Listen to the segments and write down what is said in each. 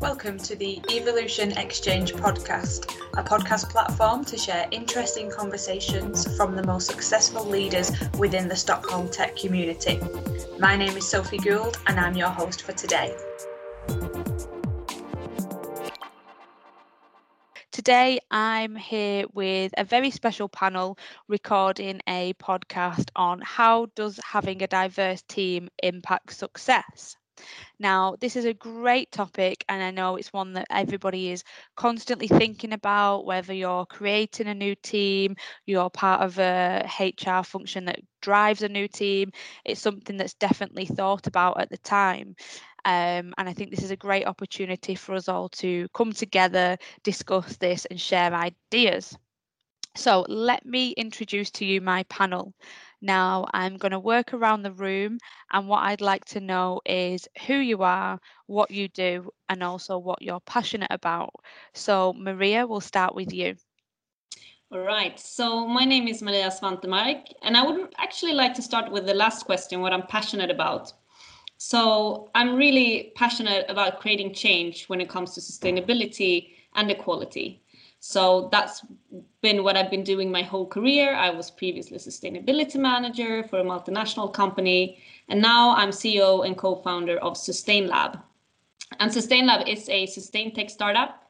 Welcome to the Evolution Exchange podcast, a podcast platform to share interesting conversations from the most successful leaders within the Stockholm tech community. My name is Sophie Gould and I'm your host for today. Today I'm here with a very special panel recording a podcast on how does having a diverse team impact success? Now, this is a great topic and I know it's one that everybody is constantly thinking about, whether you're creating a new team, you're part of a HR function that drives a new team. It's something that's definitely thought about at the time. And I think this is a great opportunity for us all to come together, discuss this and share ideas. So let me introduce to you my panel. Now I'm going to work around the room, and what I'd like to know is who you are, what you do, and also what you're passionate about. So Maria, we'll start with you. All right. So my name is Maria Svantemarik, and I would actually like to start with the last question, what I'm passionate about. So I'm really passionate about creating change when it comes to sustainability and equality. So that's been what I've been doing my whole career. I was previously sustainability manager for a multinational company, and now I'm CEO and co-founder of SustainLab. And SustainLab is a sustain tech startup.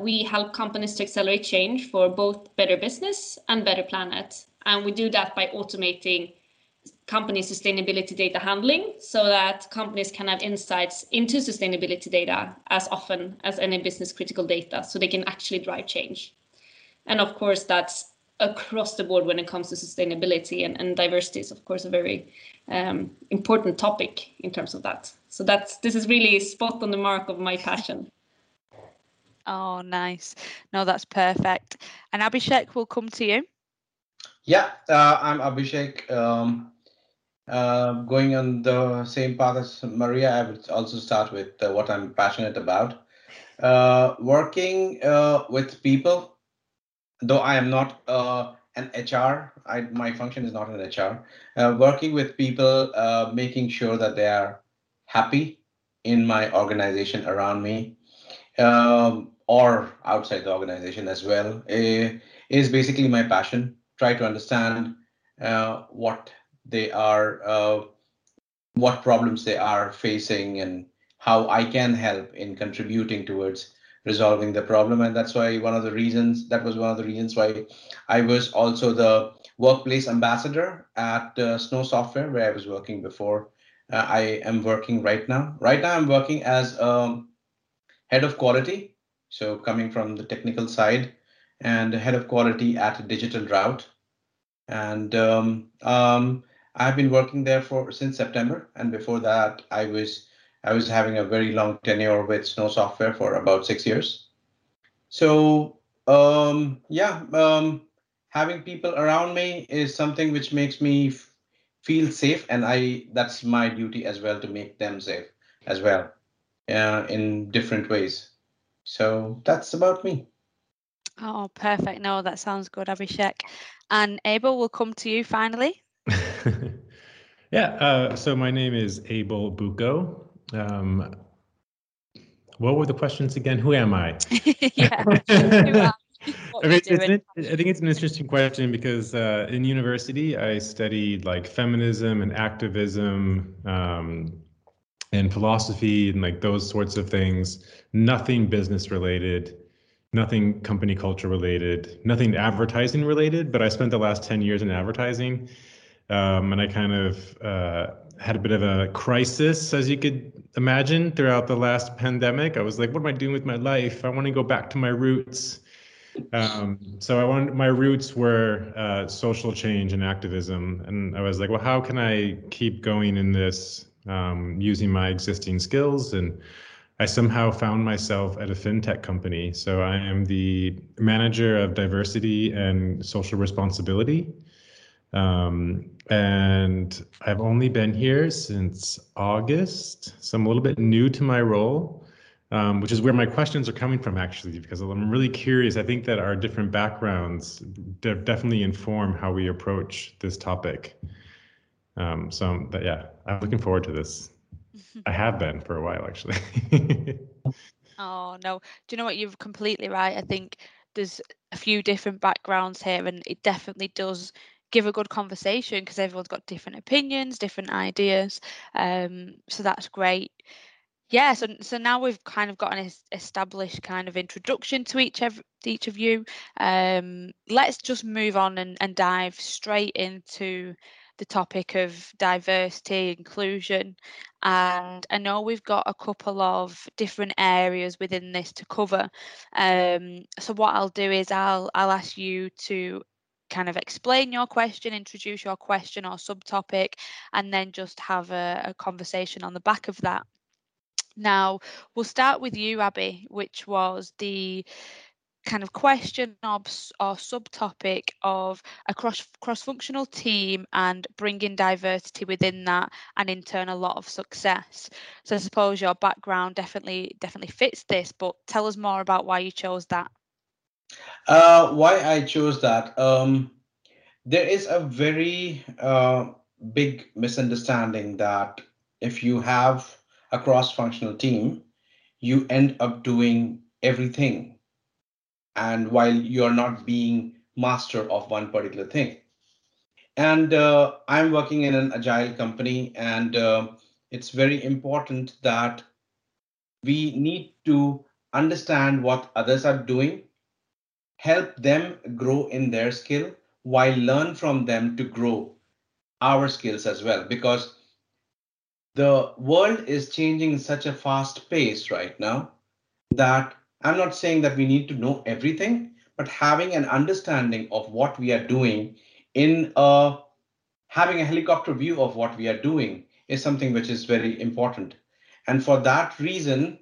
We help companies to accelerate change for both better business and better planet. And we do that by automating company sustainability data handling so that companies can have insights into sustainability data as often as any business critical data so they can actually drive change. And of course, that's across the board when it comes to sustainability, and diversity is, of course, a very important topic in terms of that. So this is really spot on the mark of my passion. Oh, nice. No, that's perfect. And Abhishek, we'll come to you. Yeah, I'm Abhishek. Going on the same path as Maria, I would also start with what I'm passionate about. Working with people, though I am not an HR, my function is not an HR. Working with people, making sure that they are happy in my organization around me or outside the organization as well is basically my passion. Try to understand what they are, what problems they are facing, and how I can help in contributing towards resolving the problem. And that's why one of the reasons why I was also the workplace ambassador at Snow Software, where I was working before. I am working right now. Right now I'm working as head of quality. So coming from the technical side, and head of quality at Digital Route. And I've been working there since September. And before that, I was having a very long tenure with Snow Software for about 6 years. So having people around me is something which makes me feel safe, and that's my duty as well, to make them safe as well in different ways. So that's about me. Oh, perfect. No, that sounds good, Abhishek. And Abel, we'll come to you finally. So my name is Abel Bucco. What were the questions again? Who am I? I think it's an interesting question because in university, I studied like feminism and activism and philosophy and like those sorts of things. Nothing business related. Nothing company culture related, nothing advertising related, but I spent the last 10 years in advertising. And I kind of had a bit of a crisis, as you could imagine, throughout the last pandemic. I was like, what am I doing with my life? I want to go back to my roots. My roots were social change and activism. And I was like, well, how can I keep going in this using my existing skills? And I somehow found myself at a fintech company. So I am the manager of diversity and social responsibility. And I've only been here since August. So I'm a little bit new to my role, which is where my questions are coming from, actually, because I'm really curious. I think that our different backgrounds definitely inform how we approach this topic. I'm looking forward to this. I have been for a while, actually. Oh, no. Do you know what? You're completely right. I think there's a few different backgrounds here, and it definitely does give a good conversation because everyone's got different opinions, different ideas. So that's great. Yeah, so now we've kind of got an established kind of introduction to each of you. Let's just move on and dive straight into the topic of diversity, inclusion. And I know we've got a couple of different areas within this to cover. So what I'll do is I'll ask you to kind of explain your question, introduce your question or subtopic, and then just have a conversation on the back of that. Now, we'll start with you, Abby, which was the kind of question or subtopic of a cross-functional team and bringing diversity within that and in turn a lot of success. So I suppose your background definitely fits this, but tell us more about why you chose that. Why I chose that? There is a very big misunderstanding that if you have a cross-functional team, you end up doing everything, and while you're not being master of one particular thing. And I'm working in an agile company, and it's very important that we need to understand what others are doing, help them grow in their skill, while learn from them to grow our skills as well, because the world is changing in such a fast pace right now that I'm not saying that we need to know everything, but having an understanding of what we are doing in having a helicopter view of what we are doing is something which is very important. And for that reason,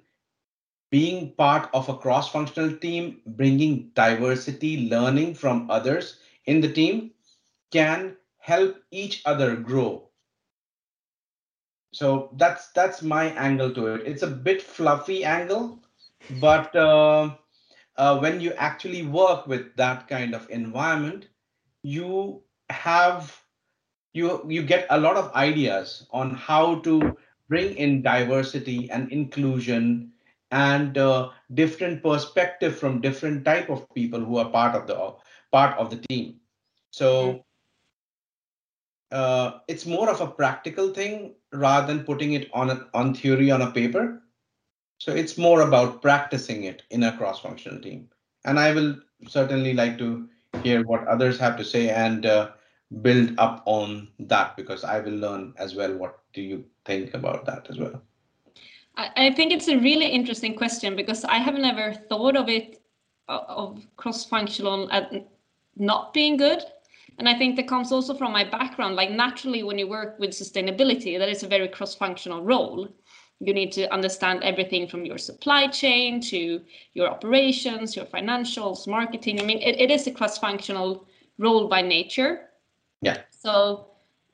being part of a cross-functional team, bringing diversity, learning from others in the team can help each other grow. So that's my angle to it. It's a bit fluffy angle, but when you actually work with that kind of environment, you get a lot of ideas on how to bring in diversity and inclusion and different perspective from different type of people who are part of the team. So it's more of a practical thing rather than putting it on theory on a paper. So it's more about practicing it in a cross-functional team. And I will certainly like to hear what others have to say and build up on that, because I will learn as well. What do you think about that as well? I think it's a really interesting question, because I have never thought of it, of cross-functional not being good. And I think that comes also from my background, like naturally when you work with sustainability, that is a very cross-functional role. You need to understand everything from your supply chain to your operations, your financials, marketing. I mean, it is a cross-functional role by nature. Yeah. So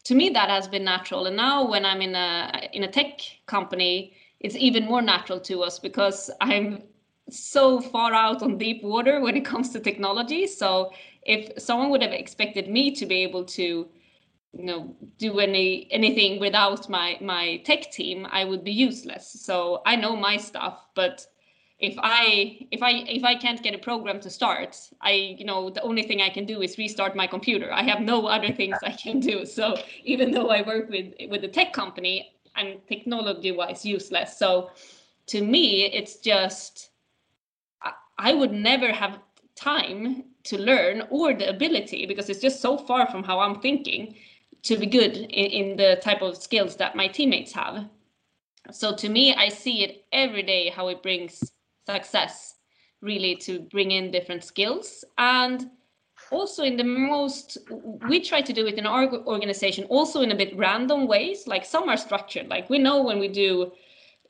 to me, that has been natural. And now when I'm in a tech company, it's even more natural to us because I'm so far out on deep water when it comes to technology. So if someone would have expected me to be able to, you know, do anything without my tech team, I would be useless. So I know my stuff, but if I can't get a program to start, the only thing I can do is restart my computer. I have no other things I can do. So even though I work with a tech company, I'm technology-wise useless. So to me, it's just I would never have time to learn or the ability, because it's just so far from how I'm thinking, to be good in the type of skills that my teammates have. So to me, I see it every day how it brings success, really, to bring in different skills. And also we try to do it in our organization also in a bit random ways. Like some are structured, like we know when we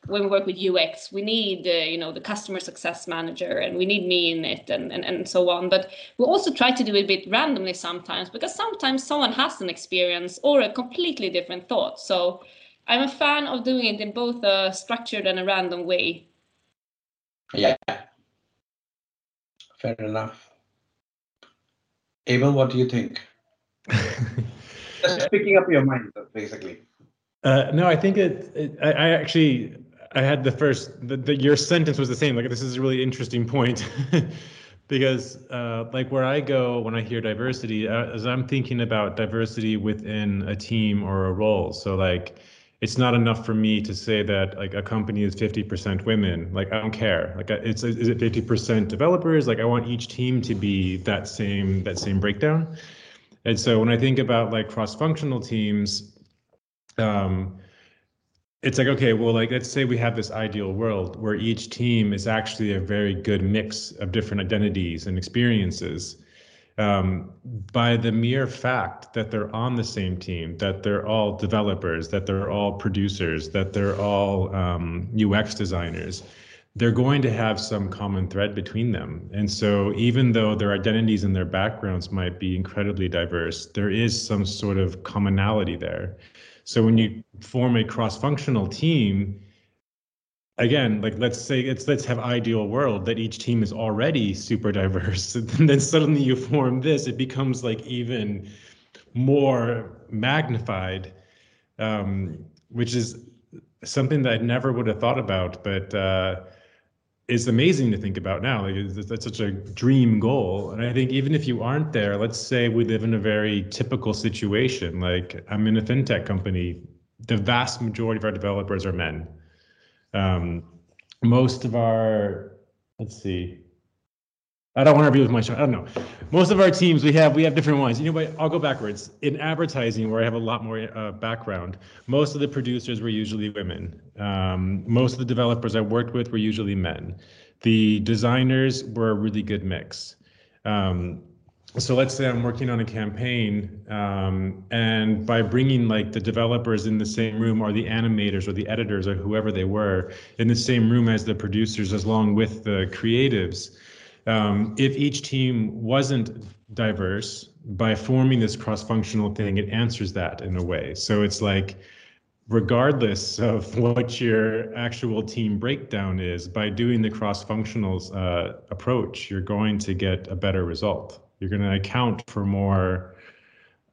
work with UX, we need, the customer success manager, and we need me in it and so on. But we also try to do it a bit randomly sometimes, because sometimes someone has an experience or a completely different thought. So I'm a fan of doing it in both a structured and a random way. Yeah. Fair enough. Abel, what do you think? Just picking up your mind, basically. No, I think I had the first, your sentence was the same. Like, this is a really interesting point because like where I go when I hear diversity, as I'm thinking about diversity within a team or a role. So like, it's not enough for me to say that like a company is 50% women. Like, I don't care. Like, is it 50% developers? Like, I want each team to be that same breakdown. And so when I think about like cross-functional teams, it's like, okay, well, like, let's say we have this ideal world where each team is actually a very good mix of different identities and experiences. By the mere fact that they're on the same team, that they're all developers, that they're all producers, that they're all UX designers, they're going to have some common thread between them. And so even though their identities and their backgrounds might be incredibly diverse, there is some sort of commonality there. So when you form a cross-functional team, again, like let's have ideal world that each team is already super diverse. And then suddenly you form this, it becomes like even more magnified, which is something that I never would have thought about, but it's amazing to think about now. Like, that's such a dream goal. And I think even if you aren't there, let's say we live in a very typical situation. Like, I'm in a fintech company. The vast majority of our developers are men. Most of our, most of our teams, we have different ones. You know what? I'll go backwards. In advertising, where I have a lot more background, most of the producers were usually women. Most of the developers I worked with were usually men. The designers were a really good mix. So let's say I'm working on a campaign, and by bringing like the developers in the same room, or the animators or the editors or whoever they were in the same room as the producers, as long with the creatives, if each team wasn't diverse, by forming this cross-functional thing, it answers that in a way. So it's like, regardless of what your actual team breakdown is, by doing the cross-functional approach, you're going to get a better result. You're going to account for more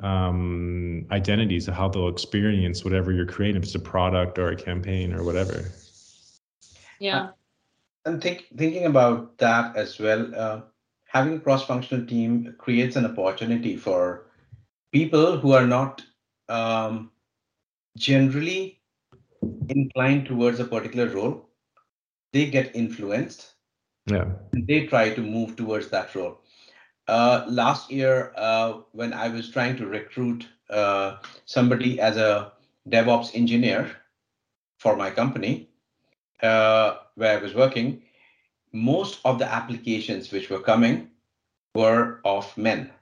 identities of how they'll experience whatever you're creating, if it's a product or a campaign or whatever. Yeah. And thinking about that as well, having a cross-functional team creates an opportunity for people who are not generally inclined towards a particular role. They get influenced. Yeah. And they try to move towards that role. Last year, when I was trying to recruit somebody as a DevOps engineer for my company, where I was working, most of the applications which were coming were of men.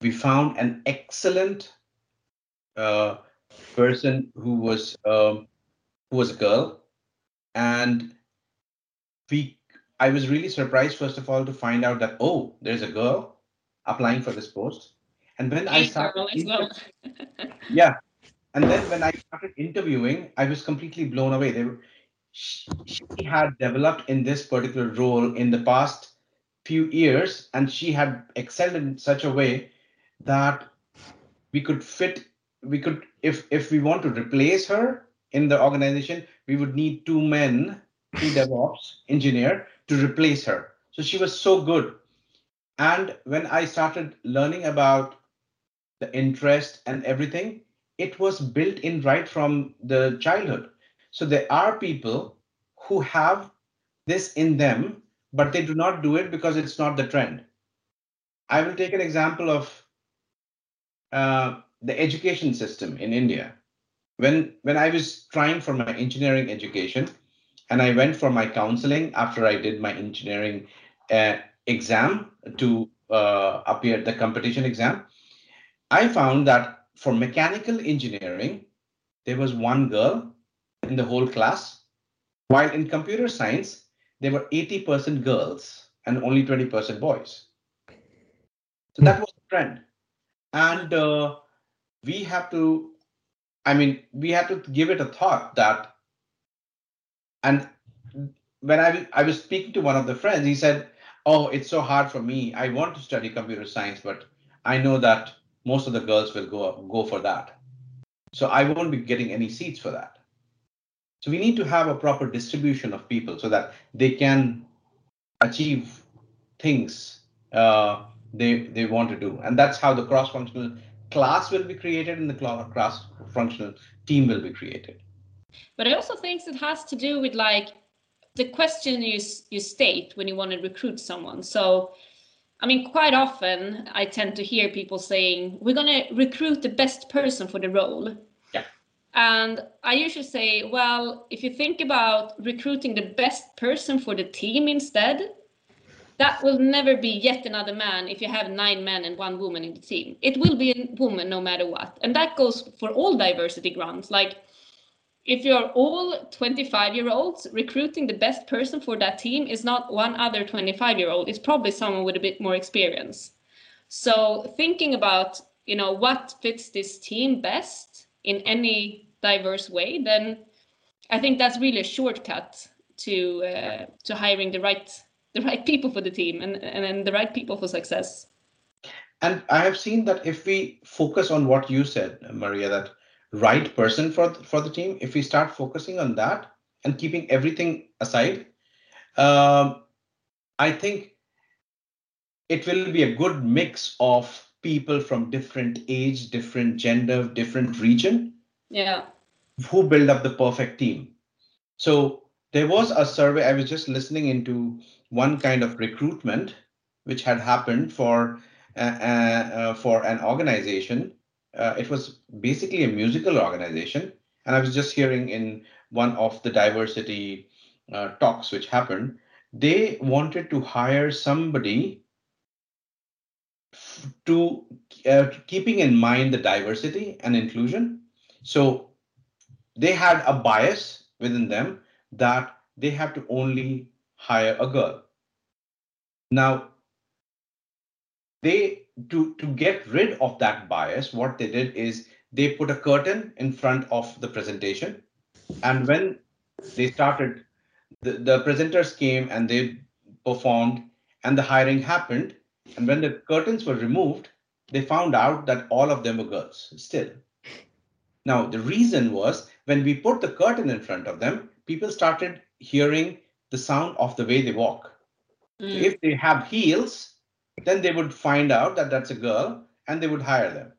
We found an excellent person who was a girl, and I was really surprised, first of all, to find out that, oh, there's a girl applying for this post. And when I started, yeah. And then when I started interviewing, I was completely blown away. She had developed in this particular role in the past few years, and she had excelled in such a way that if we want to replace her in the organization, we would need two men, two DevOps engineer, to replace her. So she was so good. And when I started learning about the interest and everything, it was built in right from the childhood. So there are people who have this in them, but they do not do it because it's not the trend. I will take an example of the education system in India. When I was trying for my engineering education, and I went for my counseling after I did my engineering exam to appear the competition exam, I found that for mechanical engineering, there was one girl in the whole class, while in computer science, there were 80% girls and only 20% boys. So that was the trend. And we have to give it a thought that. And when I was speaking to one of the friends, he said, oh, it's so hard for me. I want to study computer science, but I know that most of the girls will go for that. So I won't be getting any seats for that. So we need to have a proper distribution of people so that they can achieve things they want to do. And that's how the cross-functional class will be created and the cross-functional team will be created. But I also think it has to do with like the question you state when you want to recruit someone. So, I mean, quite often I tend to hear people saying, we're going to recruit the best person for the role. Yeah. And I usually say, well, if you think about recruiting the best person for the team instead, that will never be yet another man if you have 9 men and 1 woman in the team. It will be a woman no matter what. And that goes for all diversity grounds. Like, if you're all 25-year-olds, recruiting the best person for that team is not one other 25-year-old. It's probably someone with a bit more experience. So thinking about, you know, what fits this team best in any diverse way, then I think that's really a shortcut to hiring the right people for the team and the right people for success. And I have seen that if we focus on what you said, Maria, that right person for the team, if we start focusing on that and keeping everything aside, I think it will be a good mix of people from different age, different gender, different region, who build up the perfect team. So there was a survey, I was just listening into one kind of recruitment which had happened for an organization. It was basically a musical organization, and I was just hearing in one of the diversity talks which happened, they wanted to hire somebody to keeping in mind the diversity and inclusion. So they had a bias within them that they have to only hire a girl. Now, to get rid of that bias, what they did is they put a curtain in front of the presentation. And when they started, the presenters came and they performed and the hiring happened. And when the curtains were removed, they found out that all of them were girls still. Now, the reason was when we put the curtain in front of them, people started hearing the sound of the way they walk. Mm. So if they have heels, then they would find out that that's a girl and they would hire them.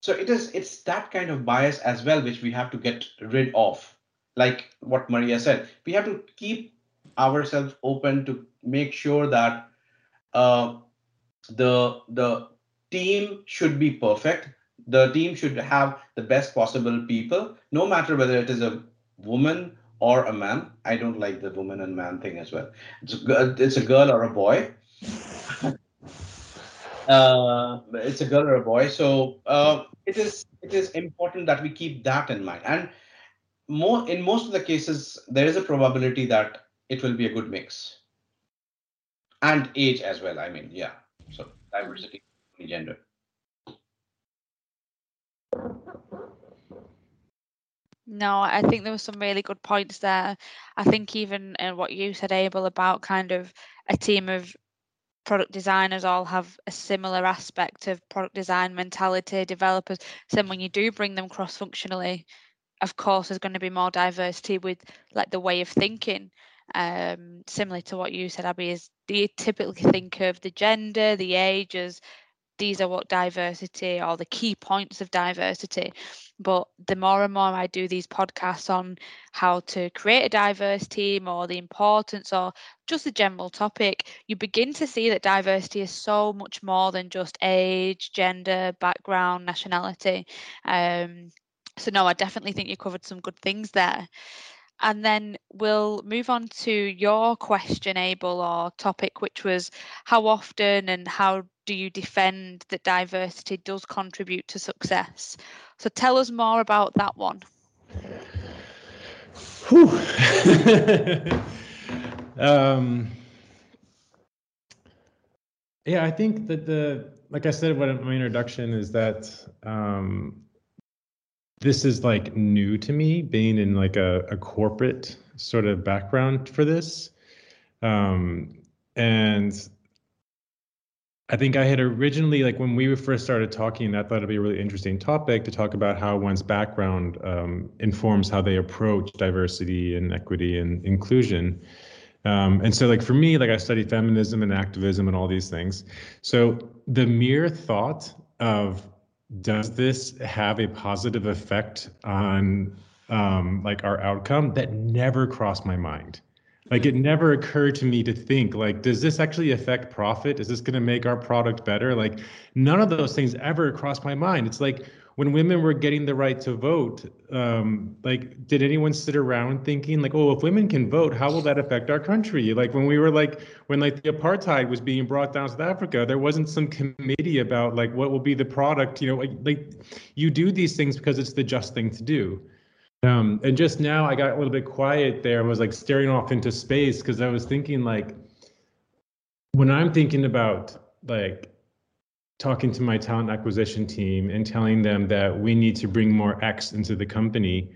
So it's that kind of bias as well, which we have to get rid of. Like what Maria said, we have to keep ourselves open to make sure that the team should be perfect. The team should have the best possible people, no matter whether it is a woman or a man. I don't like the woman and man thing as well. It's a girl or a boy. It's a girl or a boy, so it is important that we keep that in mind. And in most of the cases, there is a probability that it will be a good mix, and age as well. I mean, yeah. So diversity, gender. No, I think there were some really good points there. I think even what you said, Abel, about kind of a team of product designers all have a similar aspect of product design mentality, developers. So when you do bring them cross-functionally, of course, there's going to be more diversity with like the way of thinking. Similar to what you said, Abby, is you typically think of the gender, the age as these are what diversity or the key points of diversity. But the more and more I do these podcasts on how to create a diverse team or the importance or just the general topic, you begin to see that diversity is so much more than just age, gender, background, nationality. So no, I definitely think you covered some good things there. And then we'll move on to your question, Abel, or topic, which was how often and how do you defend that diversity does contribute to success? So tell us more about that one. Yeah, I think that like I said, what my introduction is that this is like new to me, being in like a corporate sort of background for this. And I think I had originally, like when we first started talking, I thought it'd be a really interesting topic to talk about how one's background informs how they approach diversity and equity and inclusion. And so like for me, like I studied feminism and activism and all these things. So the mere thought of does this have a positive effect on like our outcome, that never crossed my mind. Like it never occurred to me to think like, does this actually affect profit? Is this going to make our product better? Like none of those things ever crossed my mind. It's like when women were getting the right to vote, like did anyone sit around thinking like, oh, if women can vote, how will that affect our country? Like when we were like, when like the apartheid was being brought down to South Africa, there wasn't some committee about like, what will be the product, you know, like you do these things because it's the just thing to do. And just now I got a little bit quiet there and was like staring off into space because I was thinking like, when I'm thinking about like talking to my talent acquisition team and telling them that we need to bring more X into the company,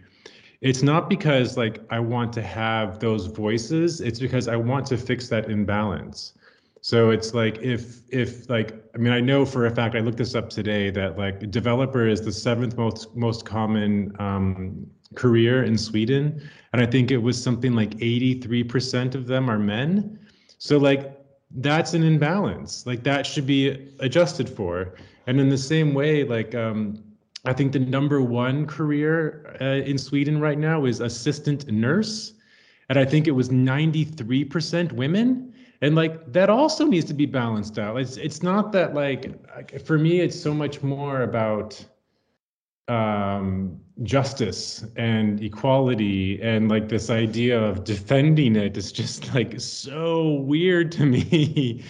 it's not because like I want to have those voices, it's because I want to fix that imbalance. So it's like if like, I mean, I know for a fact, I looked this up today that like developer is the 7th most common career in Sweden. And I think it was something like 83% of them are men. So like, that's an imbalance, like that should be adjusted for. And in the same way, like I think the #1 career in Sweden right now is assistant nurse. And I think it was 93% women. And like that also needs to be balanced out. It's not that like for me, it's so much more about justice and equality and like this idea of defending it is just like so weird to me.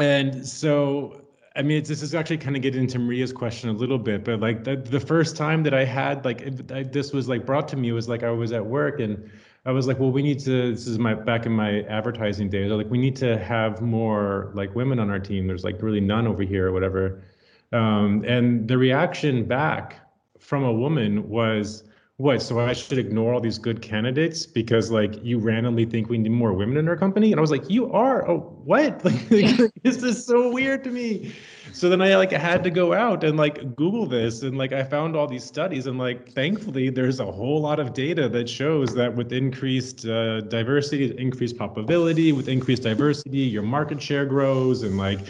And so, I mean, this is actually kind of getting into Maria's question a little bit, but like the first time that I had like this was like brought to me was like I was at work and I was like, well, we need to, this is my, back in my advertising days, I was like, we need to have more like women on our team. There's like really none over here or whatever. And the reaction back from a woman was, what, so I should ignore all these good candidates because like you randomly think we need more women in our company? And I was like, you are, oh, what? Like this is so weird to me. So then I like had to go out and like Google this and like I found all these studies and like thankfully there's a whole lot of data that shows that with increased diversity, increased probability, with increased diversity, your market share grows and like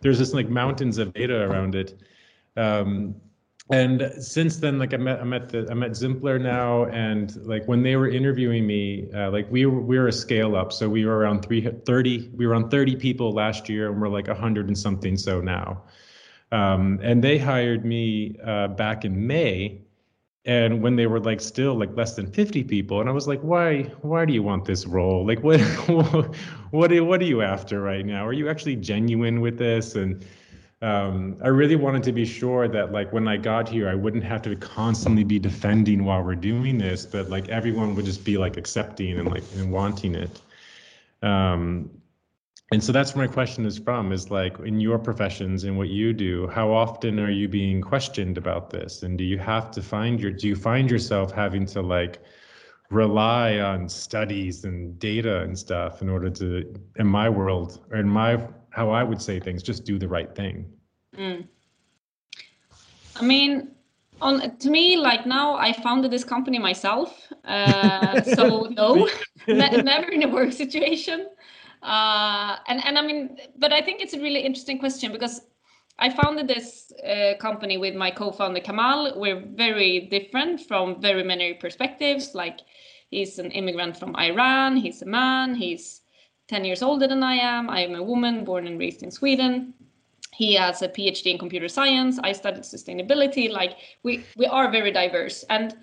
there's just like mountains of data around it. And since then, like I met Zimpler now, and like when they were interviewing me, like we were a scale up, so we were around 30. We were on 30 people last year, and we're like 100 and something so now. And they hired me back in May, and when they were like still like less than 50 people, and I was like, why do you want this role? Like what are you after right now? Are you actually genuine with this? And I really wanted to be sure that like when I got here, I wouldn't have to constantly be defending while we're doing this, but like everyone would just be like accepting and like and wanting it. And so that's where my question is from, is like in your professions and what you do, how often are you being questioned about this? And do you have to find yourself having to like rely on studies and data and stuff in order to, in my world or in my how I would say things, just do the right thing. Mm. I mean, to me, like now I founded this company myself. So no, never in a work situation. And I mean, but I think it's a really interesting question because I founded this company with my co-founder Kamal. We're very different from very many perspectives. Like he's an immigrant from Iran, he's a man, he's 10 years older than I am. I am a woman born and raised in Sweden. He has a PhD in computer science. I studied sustainability. Like we are very diverse. And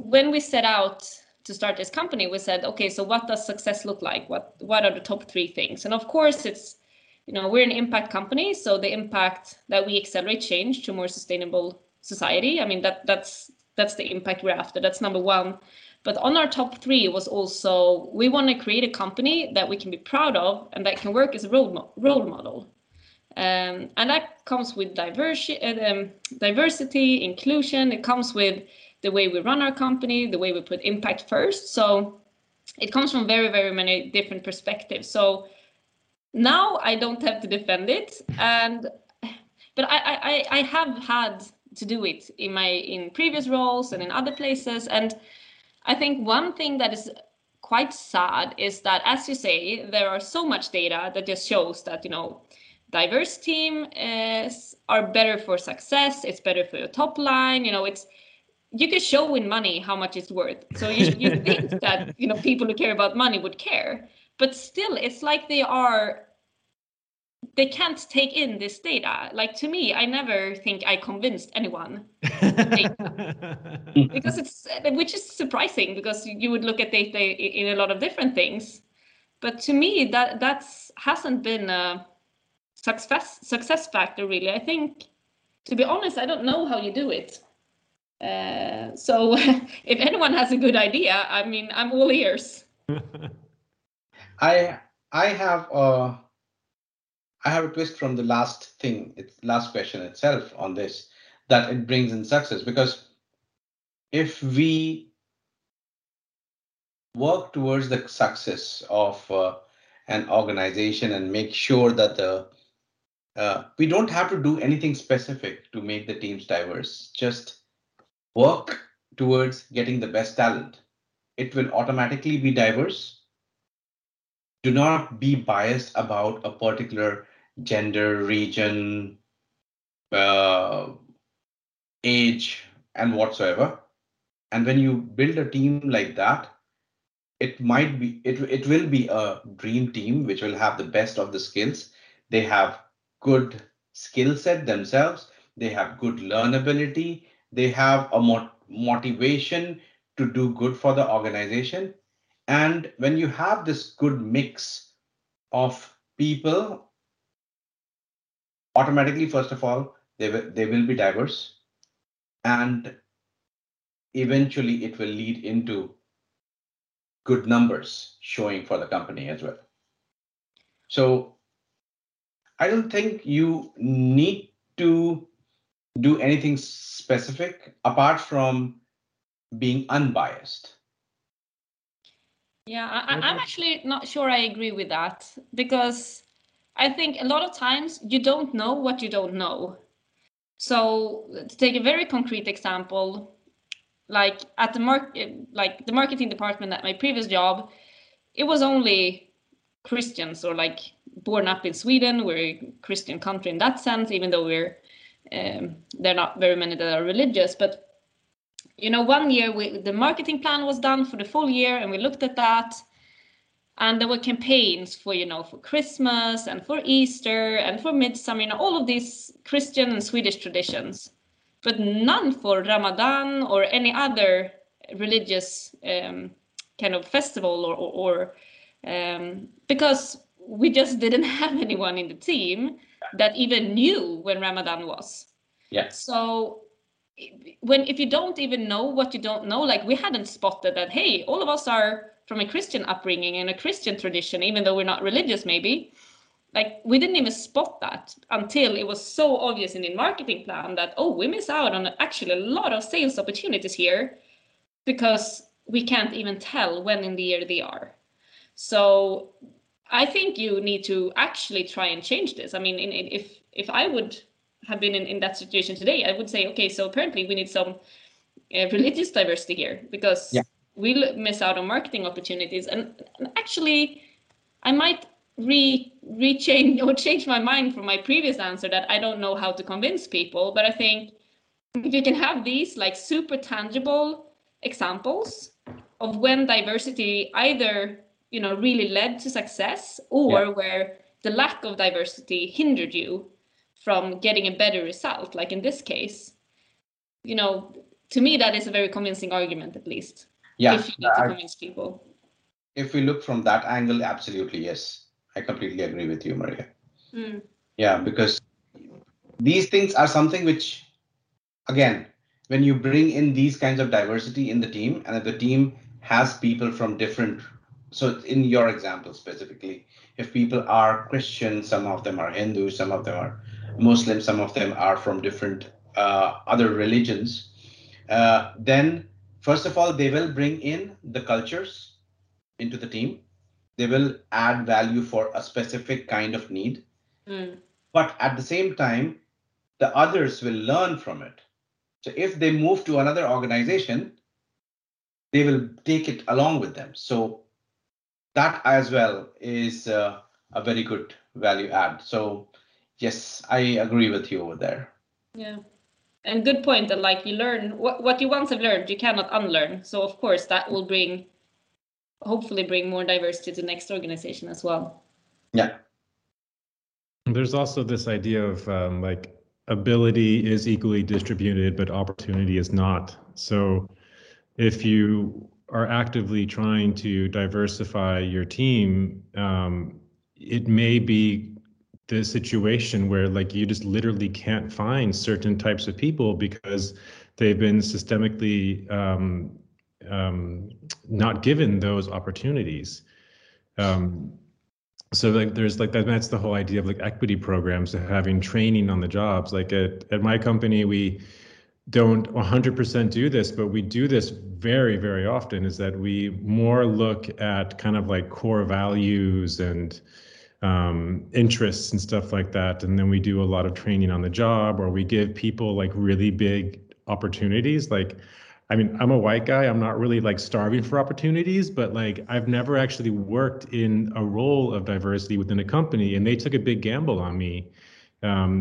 when we set out to start this company, we said, okay, so what does success look like? What are the top 3 things? And of course it's, you know, we're an impact company. So the impact that we accelerate change to more sustainable society. I mean, that's the impact we're after. That's number 1. But on our top 3 was also, we want to create a company that we can be proud of and that can work as a role model. And that comes with diversity, inclusion. It comes with the way we run our company, the way we put impact first. So it comes from very, very many different perspectives. So Now I don't have to defend it, but I have had to do it in my previous roles and in other places. And I think one thing that is quite sad is that, as you say, there are so much data that just shows that, you know, diverse team are better for success. It's better for your top line. You know, it's, you can show in money how much it's worth. So you think that, you know, people who care about money would care, but still it's like they can't take in this data. Like, to me, I never think I convinced anyone. Because which is surprising, because you would look at data in a lot of different things. But to me, that's hasn't been a success factor, really. I think, to be honest, I don't know how you do it. So if anyone has a good idea, I mean, I'm all ears. I have a twist from the last question itself on this, that it brings in success. Because if we work towards the success of an organization and make sure that we don't have to do anything specific to make the teams diverse, just work towards getting the best talent, it will automatically be diverse. Do not be biased about a particular gender, region, age, and whatsoever. And when you build a team like that, it will be a dream team, which will have the best of the skills. They have good skill set themselves. They have good learnability. They have a motivation to do good for the organization. And when you have this good mix of people, automatically, first of all, they will be diverse. And eventually it will lead into good numbers showing for the company as well. So I don't think you need to do anything specific apart from being unbiased. Yeah, I'm actually not sure I agree with that, because I think a lot of times you don't know what you don't know. So to take a very concrete example, like at the marketing department at my previous job, it was only Christians, or like born up in Sweden. We're a Christian country in that sense, even though we're there are not very many that are religious, but. You know, one year the marketing plan was done for the full year, and we looked at that, and there were campaigns for, you know, for Christmas and for Easter and for Midsummer, you know, all of these Christian and Swedish traditions, but none for Ramadan or any other religious kind of festival or because we just didn't have anyone in the team that even knew when Ramadan was. Yeah. So. If you don't even know what you don't know, like we hadn't spotted that, hey, all of us are from a Christian upbringing and a Christian tradition, even though we're not religious, maybe. Like, we didn't even spot that until it was so obvious in the marketing plan that, oh, we miss out on actually a lot of sales opportunities here because we can't even tell when in the year they are. So I think you need to actually try and change this. I mean, if I would have been in that situation today, I would say, okay, so apparently we need some religious diversity here, because we'll miss out on marketing opportunities. And actually, I might change my mind from my previous answer that I don't know how to convince people. But I think if you can have these like super tangible examples of when diversity either, you know, really led to success, or where the lack of diversity hindered you from getting a better result, like in this case, you know, to me, that is a very convincing argument, at least. Yeah. If you need to convince people. If we look from that angle, absolutely, yes. I completely agree with you, Maria. Mm. Yeah, because these things are something which, again, when you bring in these kinds of diversity in the team, and if the team has people from different, so in your example specifically, if people are Christian, some of them are Hindu, some of them are Muslim, some of them are from different other religions, then first of all, they will bring in the cultures into the team. they will add value for a specific kind of need. Mm. But at the same time, the others will learn from it. So if they move to another organization, they will take it along with them. So that as well is a very good value add. So yes, I agree with you over there. Yeah. And good point that like you learn what you once have learned, you cannot unlearn. So of course that will hopefully bring more diversity to the next organization as well. Yeah. There's also this idea of like ability is equally distributed, but opportunity is not. So if you are actively trying to diversify your team, it may be the situation where like you just literally can't find certain types of people because they've been systemically not given those opportunities. So like there's like that's the whole idea of like equity programs, having training on the jobs. Like at my company, we don't 100% do this, but we do this very, very often, is that we more look at kind of like core values and interests and stuff like that. And then we do a lot of training on the job, or we give people like really big opportunities. Like, I mean, I'm a white guy. I'm not really like starving for opportunities, but like I've never actually worked in a role of diversity within a company, and they took a big gamble on me.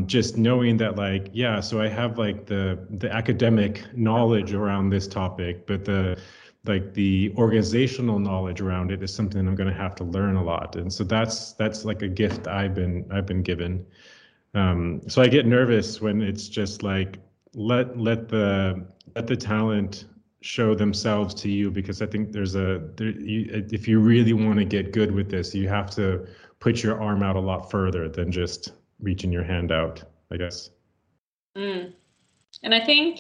Just knowing that like, yeah, so I have like the academic knowledge around this topic, but the organizational knowledge around it is something I'm going to have to learn a lot. And so that's like a gift I've been given. So I get nervous when it's just like, let the talent show themselves to you, because I think if you really want to get good with this, you have to put your arm out a lot further than just reaching your hand out, I guess. Mm. And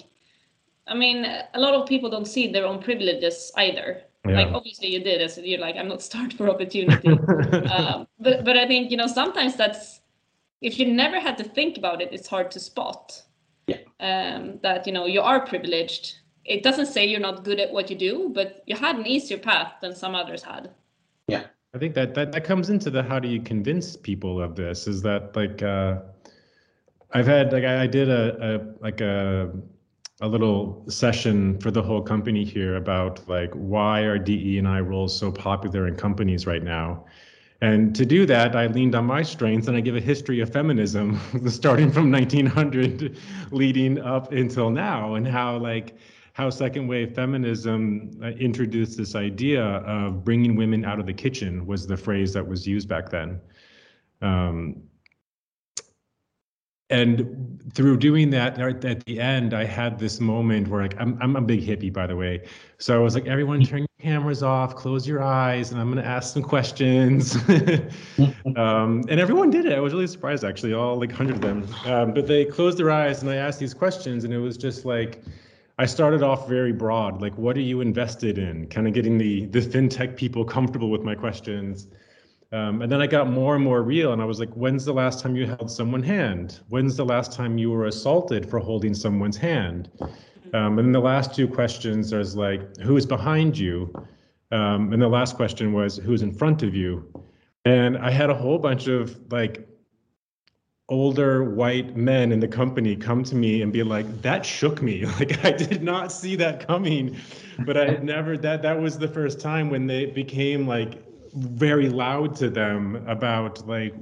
I mean, a lot of people don't see their own privileges either. Yeah. Like obviously you did, as you're like, I'm not starved for opportunity. But I think, you know, sometimes that's, if you never had to think about it, it's hard to spot. Yeah. That, you know, you are privileged. It doesn't say you're not good at what you do, but you had an easier path than some others had. Yeah, I think that comes into the how do you convince people of this, is that like I've had like I did a little session for the whole company here about like why are DE&I roles so popular in companies right now. And to do that, I leaned on my strengths, and I give a history of feminism, starting from 1900, leading up until now, and how second wave feminism introduced this idea of bringing women out of the kitchen was the phrase that was used back then. And through doing that, at the end, I had this moment where like I'm a big hippie, by the way. So I was like, everyone turn your cameras off, close your eyes, and I'm going to ask some questions. And everyone did it. I was really surprised, actually, all like 100 of them. But they closed their eyes, and I asked these questions, and it was just like, I started off very broad, like, what are you invested in? Kind of getting the fintech people comfortable with my questions. And then I got more and more real, and I was like, when's the last time you held someone's hand? When's the last time you were assaulted for holding someone's hand? And then the last two questions are like, who's behind you? And the last question was, who's in front of you? And I had a whole bunch of like older white men in the company come to me and be like, that shook me. Like, I did not see that coming, but I had never, that was the first time when they became like, very loud to them about like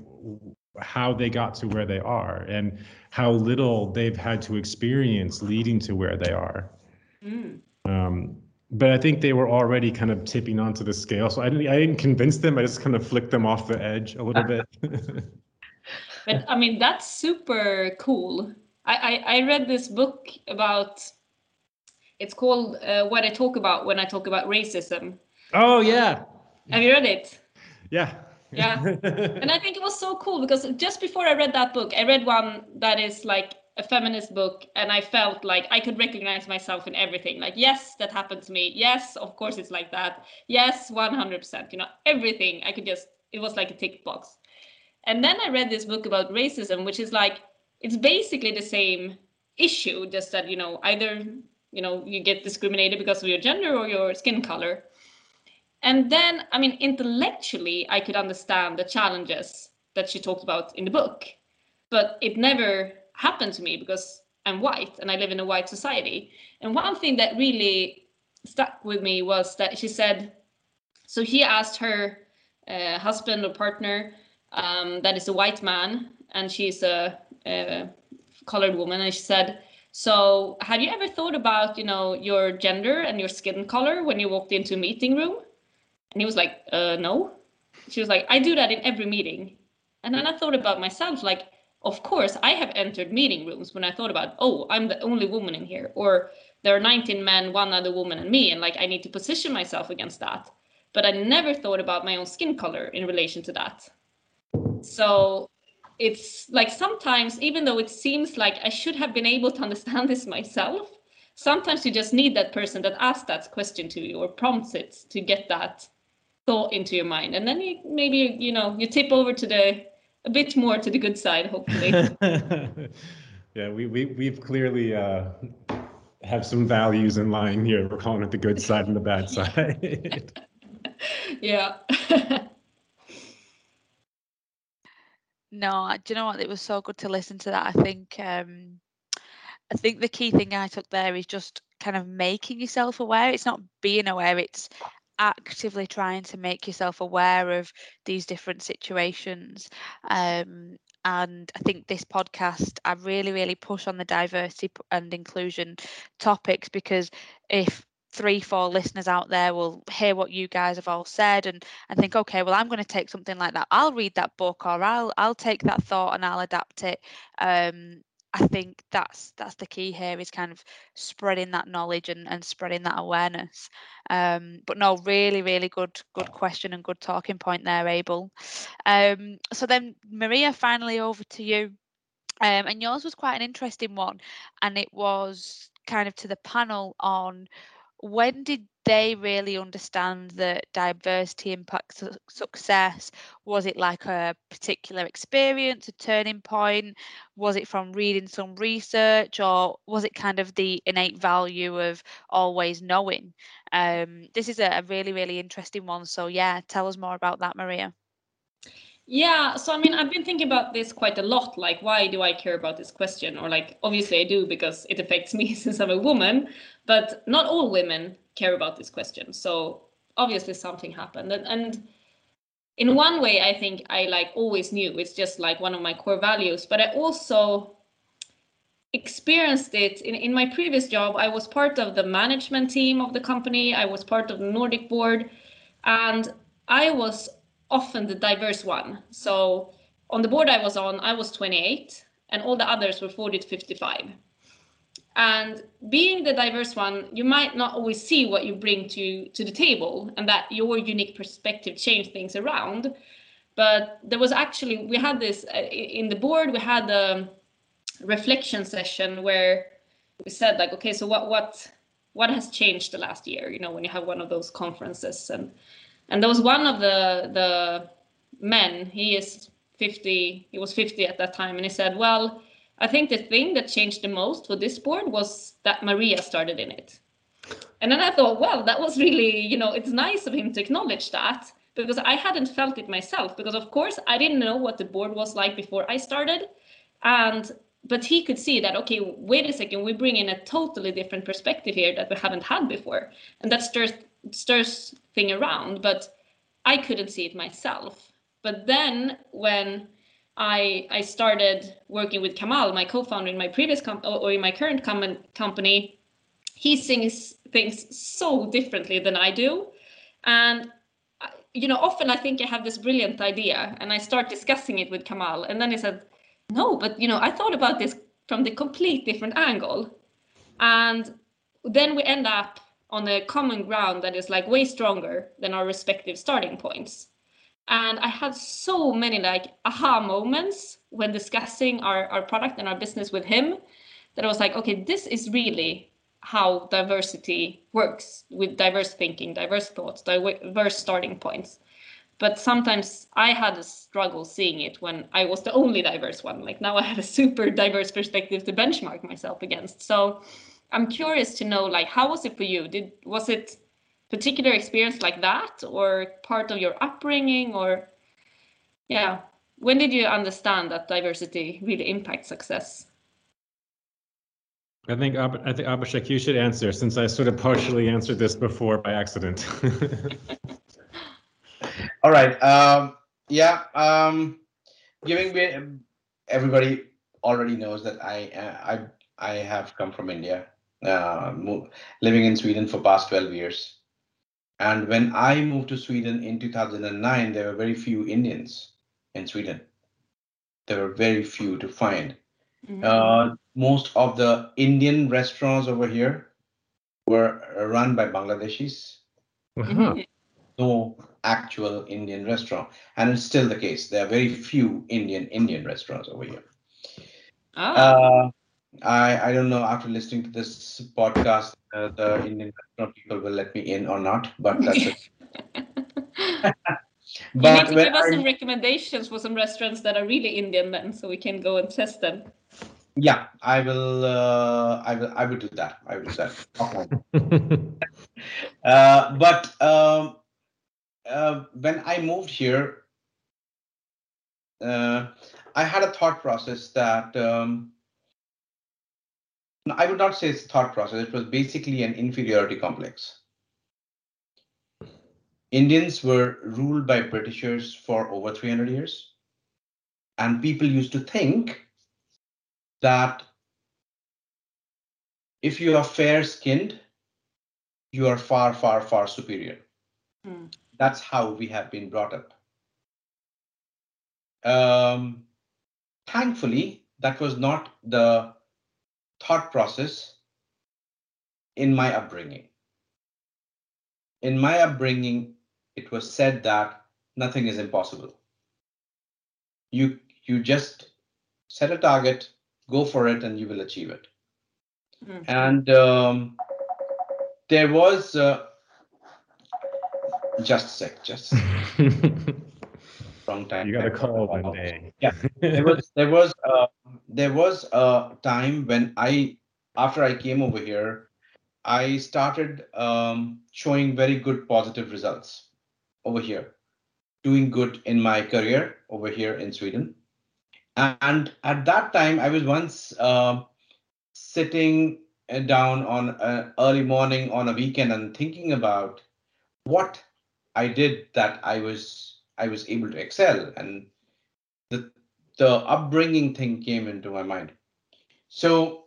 how they got to where they are and how little they've had to experience leading to where they are. Mm. But I think they were already kind of tipping onto the scale. So I didn't convince them. I just kind of flicked them off the edge a little bit. But I mean, that's super cool. I read this book about, it's called What I Talk About When I Talk About Racism. Oh, yeah. Have you read it? Yeah. And I think it was so cool because just before I read that book, I read one that is like a feminist book, and I felt like I could recognize myself in everything. Like, yes, that happened to me. Yes, of course it's like that. Yes, 100%. You know, everything I could just, it was like a tick box. And then I read this book about racism, which is like, it's basically the same issue, just that, you know, either, you know, you get discriminated because of your gender or your skin color. And then, I mean, intellectually, I could understand the challenges that she talked about in the book, but it never happened to me because I'm white and I live in a white society. And one thing that really stuck with me was that she said, so he asked her husband or partner that is a white man, and she's a colored woman, and she said, so have you ever thought about, you know, your gender and your skin color when you walked into a meeting room? And he was like, no. She was like, I do that in every meeting. And then I thought about myself, like, of course, I have entered meeting rooms when I thought about, oh, I'm the only woman in here, or there are 19 men, one other woman and me, and like I need to position myself against that. But I never thought about my own skin color in relation to that. So it's like sometimes, even though it seems like I should have been able to understand this myself, sometimes you just need that person that asks that question to you or prompts it to get that thought into your mind. And then you, maybe, you know, you tip over to the a bit more to the good side, hopefully. Yeah, we've clearly have some values in line here. We're calling it the good side and the bad side. Yeah. No, do you know what? It was so good to listen to that. I think the key thing I took there is just kind of making yourself aware. It's not being aware, it's actively trying to make yourself aware of these different situations. And I think this podcast, I really push on the diversity and inclusion topics, because if 3-4 listeners out there will hear what you guys have all said and think, okay, well, I'm going to take something like that. I'll read that book, or I'll take that thought and I'll adapt it. I think that's the key here, is kind of spreading that knowledge and spreading that awareness. But no, really good question and good talking point there, Abel. So then, Maria, finally over to you. And yours was quite an interesting one, and it was kind of to the panel on when did they really understand that diversity impacts success? Was it like a particular experience, a turning point? Was it from reading some research, or was it kind of the innate value of always knowing? This is a really interesting one. So yeah, tell us more about that, Maria. Yeah, so I mean, I've been thinking about this quite a lot. Like, why do I care about this question? Or like, obviously I do, because it affects me since I'm a woman, but not all women care about this question. So obviously something happened, and in one way I think I like always knew, it's just like one of my core values, but I also experienced it in my previous job. I was part of the management team of the company, I was part of the Nordic board, and I was often the diverse one. So on the board I was on, I was 28 and all the others were 40 to 55. And being the diverse one, you might not always see what you bring to the table, and that your unique perspective change things around. But there was actually, we had this in the board, we had a reflection session where we said like, okay, so what has changed the last year? You know, when you have one of those conferences, and there was one of the men, he was 50 at that time, and he said, well, I think the thing that changed the most for this board was that Maria started in it. And then I thought, well, that was really, you know, it's nice of him to acknowledge that, because I hadn't felt it myself, because of course I didn't know what the board was like before I started. But he could see that, okay, wait a second, we bring in a totally different perspective here that we haven't had before. And that stirs thing around, but I couldn't see it myself. But then when I started working with Kamal, my co-founder in my previous company. He sees things so differently than I do, and you know, often I think I have this brilliant idea, and I start discussing it with Kamal, and then he said, "No, but you know, I thought about this from the complete different angle," and then we end up on a common ground that is like way stronger than our respective starting points. And I had so many like aha moments when discussing our product and our business with him, that I was like, okay, this is really how diversity works, with diverse thinking, diverse thoughts, diverse starting points. But sometimes I had a struggle seeing it when I was the only diverse one. Like now I have a super diverse perspective to benchmark myself against. So I'm curious to know, like, how was it for you? Was it particular experience like that, or part of your upbringing, or yeah, when did you understand that diversity really impacts success? I think Abhishek, you should answer, since I sort of partially answered this before by accident. All right. Giving everybody already knows that I have come from India, living in Sweden for past 12 years. And when I moved to Sweden in 2009, there were very few Indians in Sweden. There were very few to find. Mm-hmm. Most of the Indian restaurants over here were run by Bangladeshis. Uh-huh. No actual Indian restaurant. And it's still the case. There are very few Indian restaurants over here. Oh. I don't know, after listening to this podcast, the Indian restaurant people will let me in or not, but that's it. But you need to give us some recommendations for some restaurants that are really Indian then, so we can go and test them. Yeah, I will do that. I will do that. But when I moved here, I had a thought process that I would not say it's a thought process. It was basically an inferiority complex. Indians were ruled by Britishers for over 300 years. And people used to think that if you are fair-skinned, you are far, far, far superior. Mm. That's how we have been brought up. Thankfully, that was not the thought process in my upbringing. In my upbringing, it was said that nothing is impossible. You just set a target, go for it, and you will achieve it. Mm-hmm. And there was wrong time. You got a call one day. Yeah, there was a time when after I came over here, I started showing very good positive results over here, doing good in my career over here in Sweden. And at that time, I was once sitting down on early morning on a weekend and thinking about what I did that I was able to excel, and the upbringing thing came into my mind. So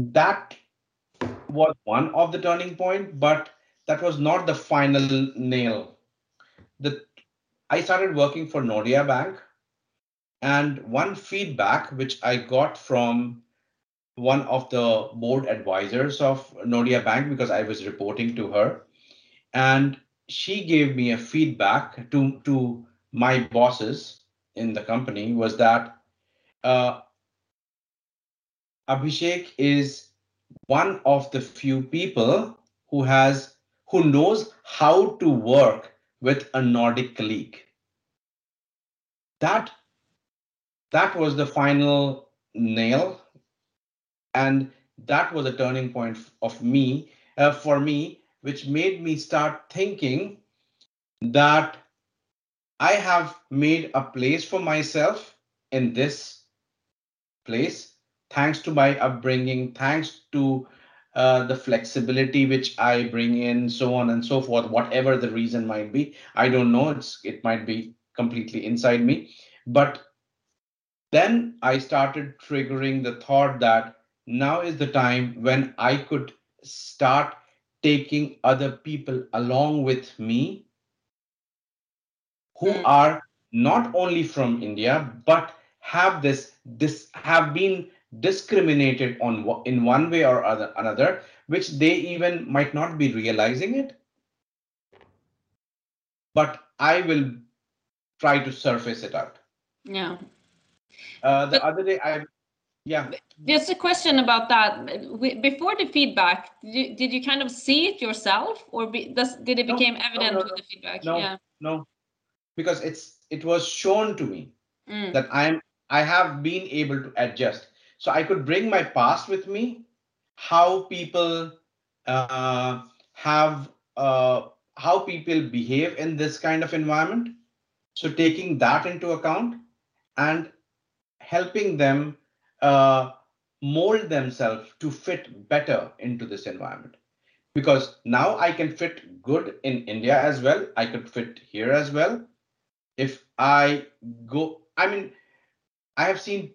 that was one of the turning point, but that was not the final nail. I started working for Nordia Bank, and one feedback which I got from one of the board advisors of Nordia Bank, because I was reporting to her, and she gave me a feedback to my bosses in the company, was that Abhishek is one of the few people who knows how to work with a Nordic colleague. That was the final nail, and that was a turning point for me, which made me start thinking that I have made a place for myself in this place. Thanks to my upbringing, thanks to the flexibility which I bring in, so on and so forth, whatever the reason might be. I don't know, it might be completely inside me. But then I started triggering the thought that now is the time when I could start taking other people along with me who are not only from India, but have been discriminated on in one way or another, which they even might not be realizing it. But I will try to surface it out. Yeah. The other day. There's a question about that. Before the feedback, did you kind of see it yourself, or did it became evident with the feedback? No, because it was shown to me that I have been able to adjust. So I could bring my past with me, how people how people behave in this kind of environment. So taking that into account and helping them mold themselves to fit better into this environment. Because now I can fit good in India as well. I could fit here as well. If I go, I mean, I have seen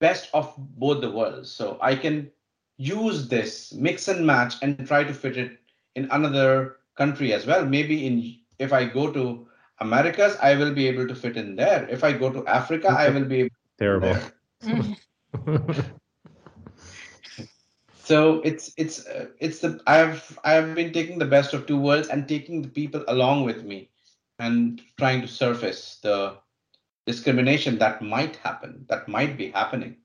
best of both the worlds. So I can use this, mix and match, and try to fit it in another country as well. Maybe if I go to Americas, I will be able to fit in there. If I go to Africa, I will be able to fit there. So it's the I've been taking the best of two worlds and taking the people along with me and trying to surface the discrimination that might happen, that might be happening.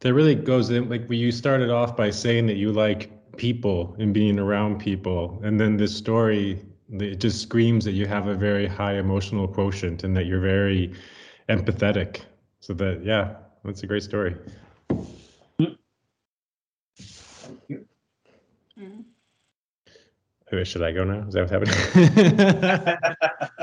That really goes in, like, when you started off by saying that you like people and being around people, and then this story, it just screams that you have a very high emotional quotient and that you're very empathetic. So that, yeah, that's a great story. Should I go now? Is that what's happening?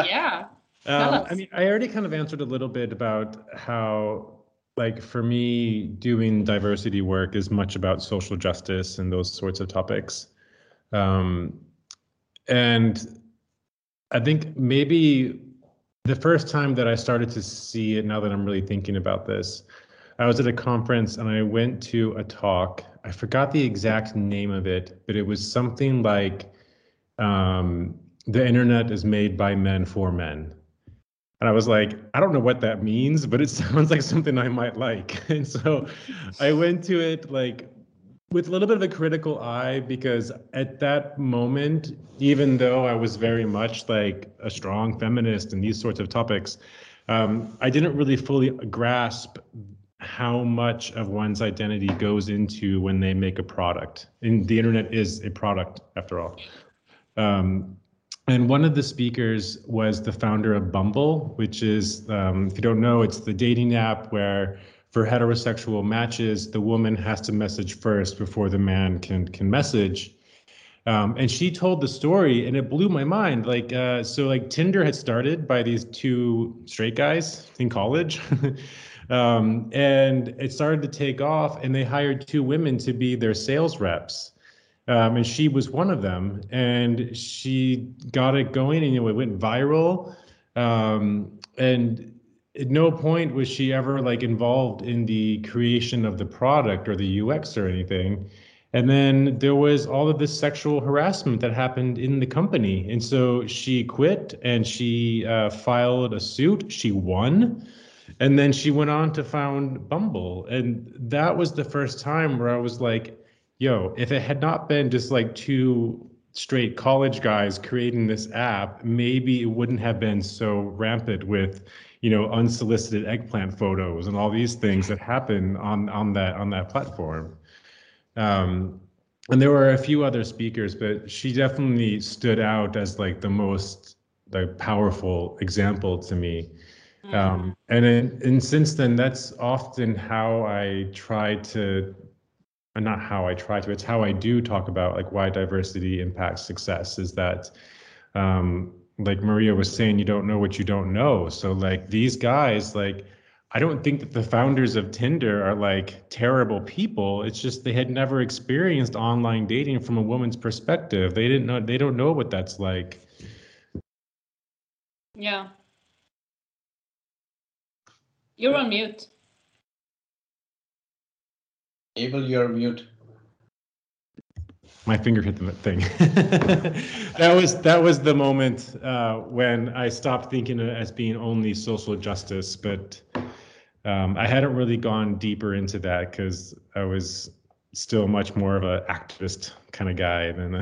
Yeah. I mean, I already kind of answered a little bit about how, like, for me, doing diversity work is much about social justice and those sorts of topics. And I think maybe the first time that I started to see it, now that I'm really thinking about this, I was at a conference and I went to a talk. I forgot the exact name of it, but it was something like the internet is made by men for men. And I was like, I don't know what that means, but it sounds like something I might like. And so I went to it like with a little bit of a critical eye, because at that moment, even though I was very much like a strong feminist in these sorts of topics, I didn't really fully grasp how much of one's identity goes into when they make a product. And the internet is a product, after all. And one of the speakers was the founder of Bumble, which is, if you don't know, it's the dating app where for heterosexual matches, the woman has to message first before the man can message. And she told the story and it blew my mind. Like, so like Tinder had started by these two straight guys in college. And it started to take off, and they hired two women to be their sales reps. And she was one of them, and she got it going, and it went viral. And at no point was she ever like involved in the creation of the product or the UX or anything. And then there was all of this sexual harassment that happened in the company. And so she quit, and she filed a suit. She won. And then she went on to found Bumble. And that was the first time where I was like, yo, if it had not been just like two straight college guys creating this app, maybe it wouldn't have been so rampant with, you know, unsolicited eggplant photos and all these things that happen on that platform. And there were a few other speakers, but she definitely stood out as like the most like powerful example to me. And since then, that's often how I try to, not how I try to, it's how I do talk about like why diversity impacts success, is that, like Maria was saying, you don't know what you don't know. So like these guys, like, I don't think that the founders of Tinder are like terrible people. It's just they had never experienced online dating from a woman's perspective. They didn't know, they don't know what that's like. Yeah. You're on mute. Abel, you're mute. My finger hit the thing. That was the moment when I stopped thinking of it as being only social justice, but I hadn't really gone deeper into that because I was still much more of an activist kind of guy than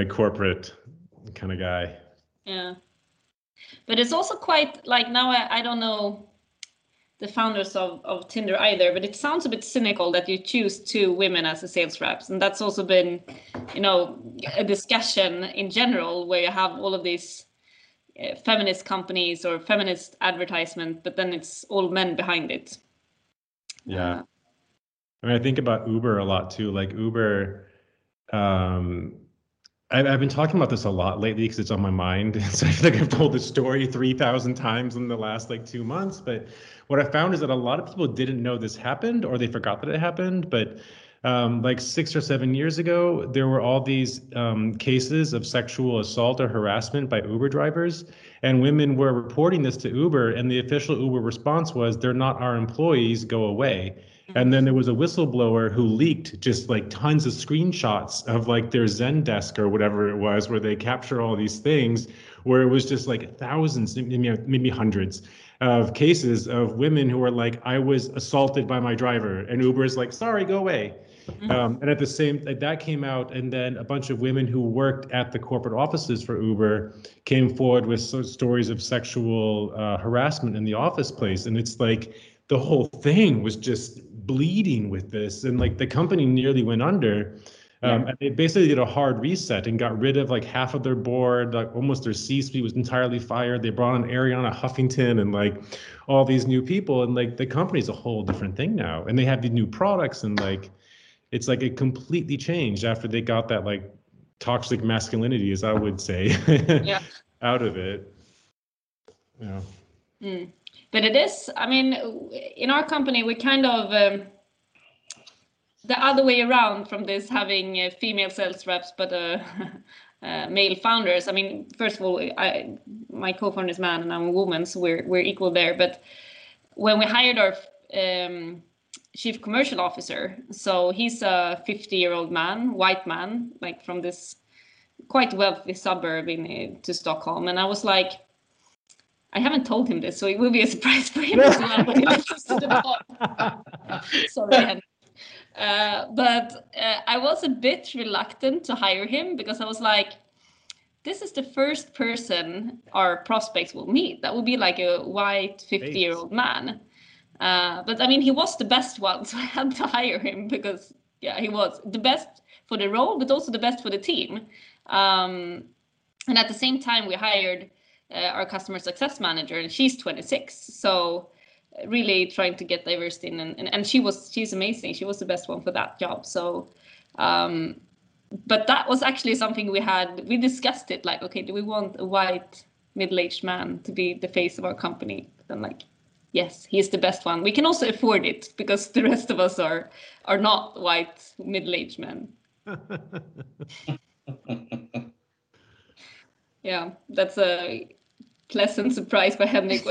a corporate kind of guy. Yeah. But it's also quite like, now I don't know the founders of Tinder either, but it sounds a bit cynical that you choose two women as the sales reps. And that's also been, you know, a discussion in general where you have all of these feminist companies or feminist advertisement, but then it's all men behind it. Yeah. I mean, I think about Uber a lot too. Like Uber, I've been talking about this a lot lately because it's on my mind. So I feel like I've told this story 3,000 times in the last 2 months. But what I found is that a lot of people didn't know this happened, or they forgot that it happened. But 6 or 7 years ago, there were all these cases of sexual assault or harassment by Uber drivers. And women were reporting this to Uber. And the official Uber response was, "They're not our employees, go away." And then there was a whistleblower who leaked just tons of screenshots of their Zendesk or whatever it was, where they capture all these things, where it was just thousands, maybe hundreds of cases of women who were like, "I was assaulted by my driver," and Uber is like, "Sorry, go away." And at the same, that came out, and then a bunch of women who worked at the corporate offices for Uber came forward with stories of sexual harassment in the office place, and it's the whole thing was just bleeding with this, and the company nearly went under. And they basically did a hard reset and got rid of half of their board, almost their C-suite was entirely fired. They brought in Ariana Huffington and all these new people, and the company's a whole different thing now. And they have these new products, and it's it completely changed after they got that toxic masculinity, as I would say, out of it. Yeah. Mm. But it is, I mean, in our company, we kind of, the other way around from this, having female sales reps, but male founders. I mean, first of all, my co-founder is man and I'm a woman, so we're equal there. But when we hired our chief commercial officer, so he's a 50-year-old man, white man, from this quite wealthy suburb to Stockholm. And I was like, I haven't told him this, so it will be a surprise for him as well when he listens to the pod. Sorry, Henry. But I was a bit reluctant to hire him because I was like, this is the first person our prospects will meet. That will be a white 50-year-old man. But I mean, he was the best one, so I had to hire him because, yeah, he was the best for the role, but also the best for the team. And at the same time, we hired our customer success manager, and she's 26. So really trying to get diversity in, and she's amazing. She was the best one for that job. So, but that was actually something we discussed it, okay, do we want a white middle-aged man to be the face of our company? But then yes, he's the best one. We can also afford it because the rest of us are not white middle-aged men. Yeah, that's a pleasant surprise by Henrik.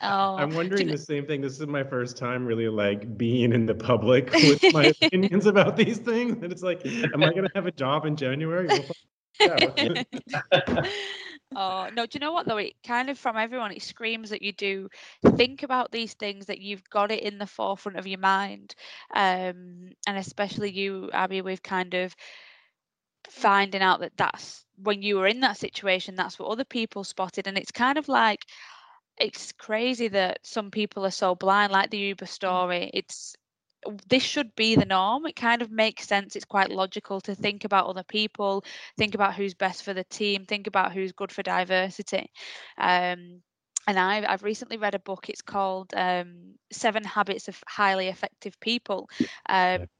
I'm wondering the same thing. This is my first time really being in the public with my opinions about these things. And it's am I going to have a job in January? Yeah. Oh, no, do you know what, though? It kind of, from everyone, it screams that you do think about these things, that you've got it in the forefront of your mind. And especially you, Abby, with kind of finding out that's when you were in that situation, that's what other people spotted. And it's kind of it's crazy that some people are so blind, like the Uber story. This should be the norm. It kind of makes sense. It's quite logical to think about other people, think about who's best for the team, think about who's good for diversity. And I've recently read a book. It's called 7 Habits of Highly Effective People.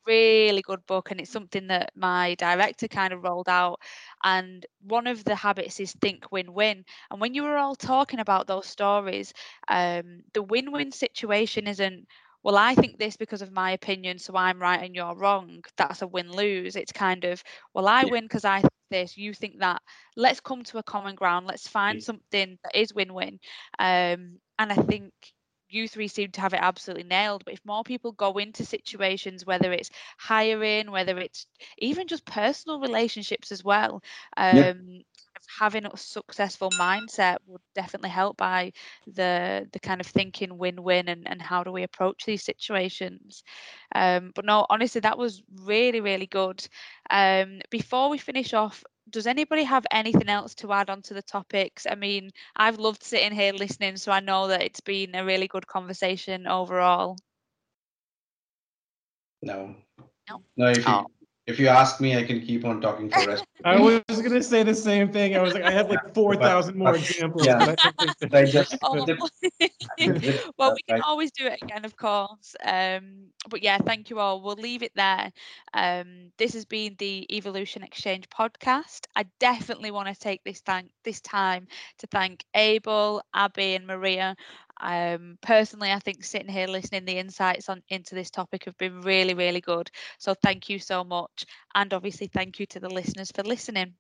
Really good book, and it's something that my director kind of rolled out. And one of the habits is think win-win. And when you were all talking about those stories, the win-win situation isn't, well, I think this because of my opinion, so I'm right and you're wrong. That's a win-lose. It's kind of, well, I win because I think this, you think that. Let's come to a common ground. Let's find something that is win-win. And I think you three seem to have it absolutely nailed. But if more people go into situations, whether it's hiring, whether it's even just personal relationships as well, having a successful mindset would definitely help by the kind of thinking win-win and how do we approach these situations. But no, honestly, that was really, really good. Before we finish off, does anybody have anything else to add onto the topics? I mean, I've loved sitting here listening, so I know that it's been a really good conversation overall. No. No. If you ask me, I can keep on talking for the rest. I was going to say the same thing. I was like, I have like 4,000 more examples. Yeah. Well, we can always do it again, of course. But yeah, thank you all. We'll leave it there. This has been the Evolution Exchange podcast. I definitely want to take this time to thank Abel, Abby and Maria. Personally, I think sitting here listening, the insights into this topic have been really, really good. So thank you so much. And obviously, thank you to the listeners for listening.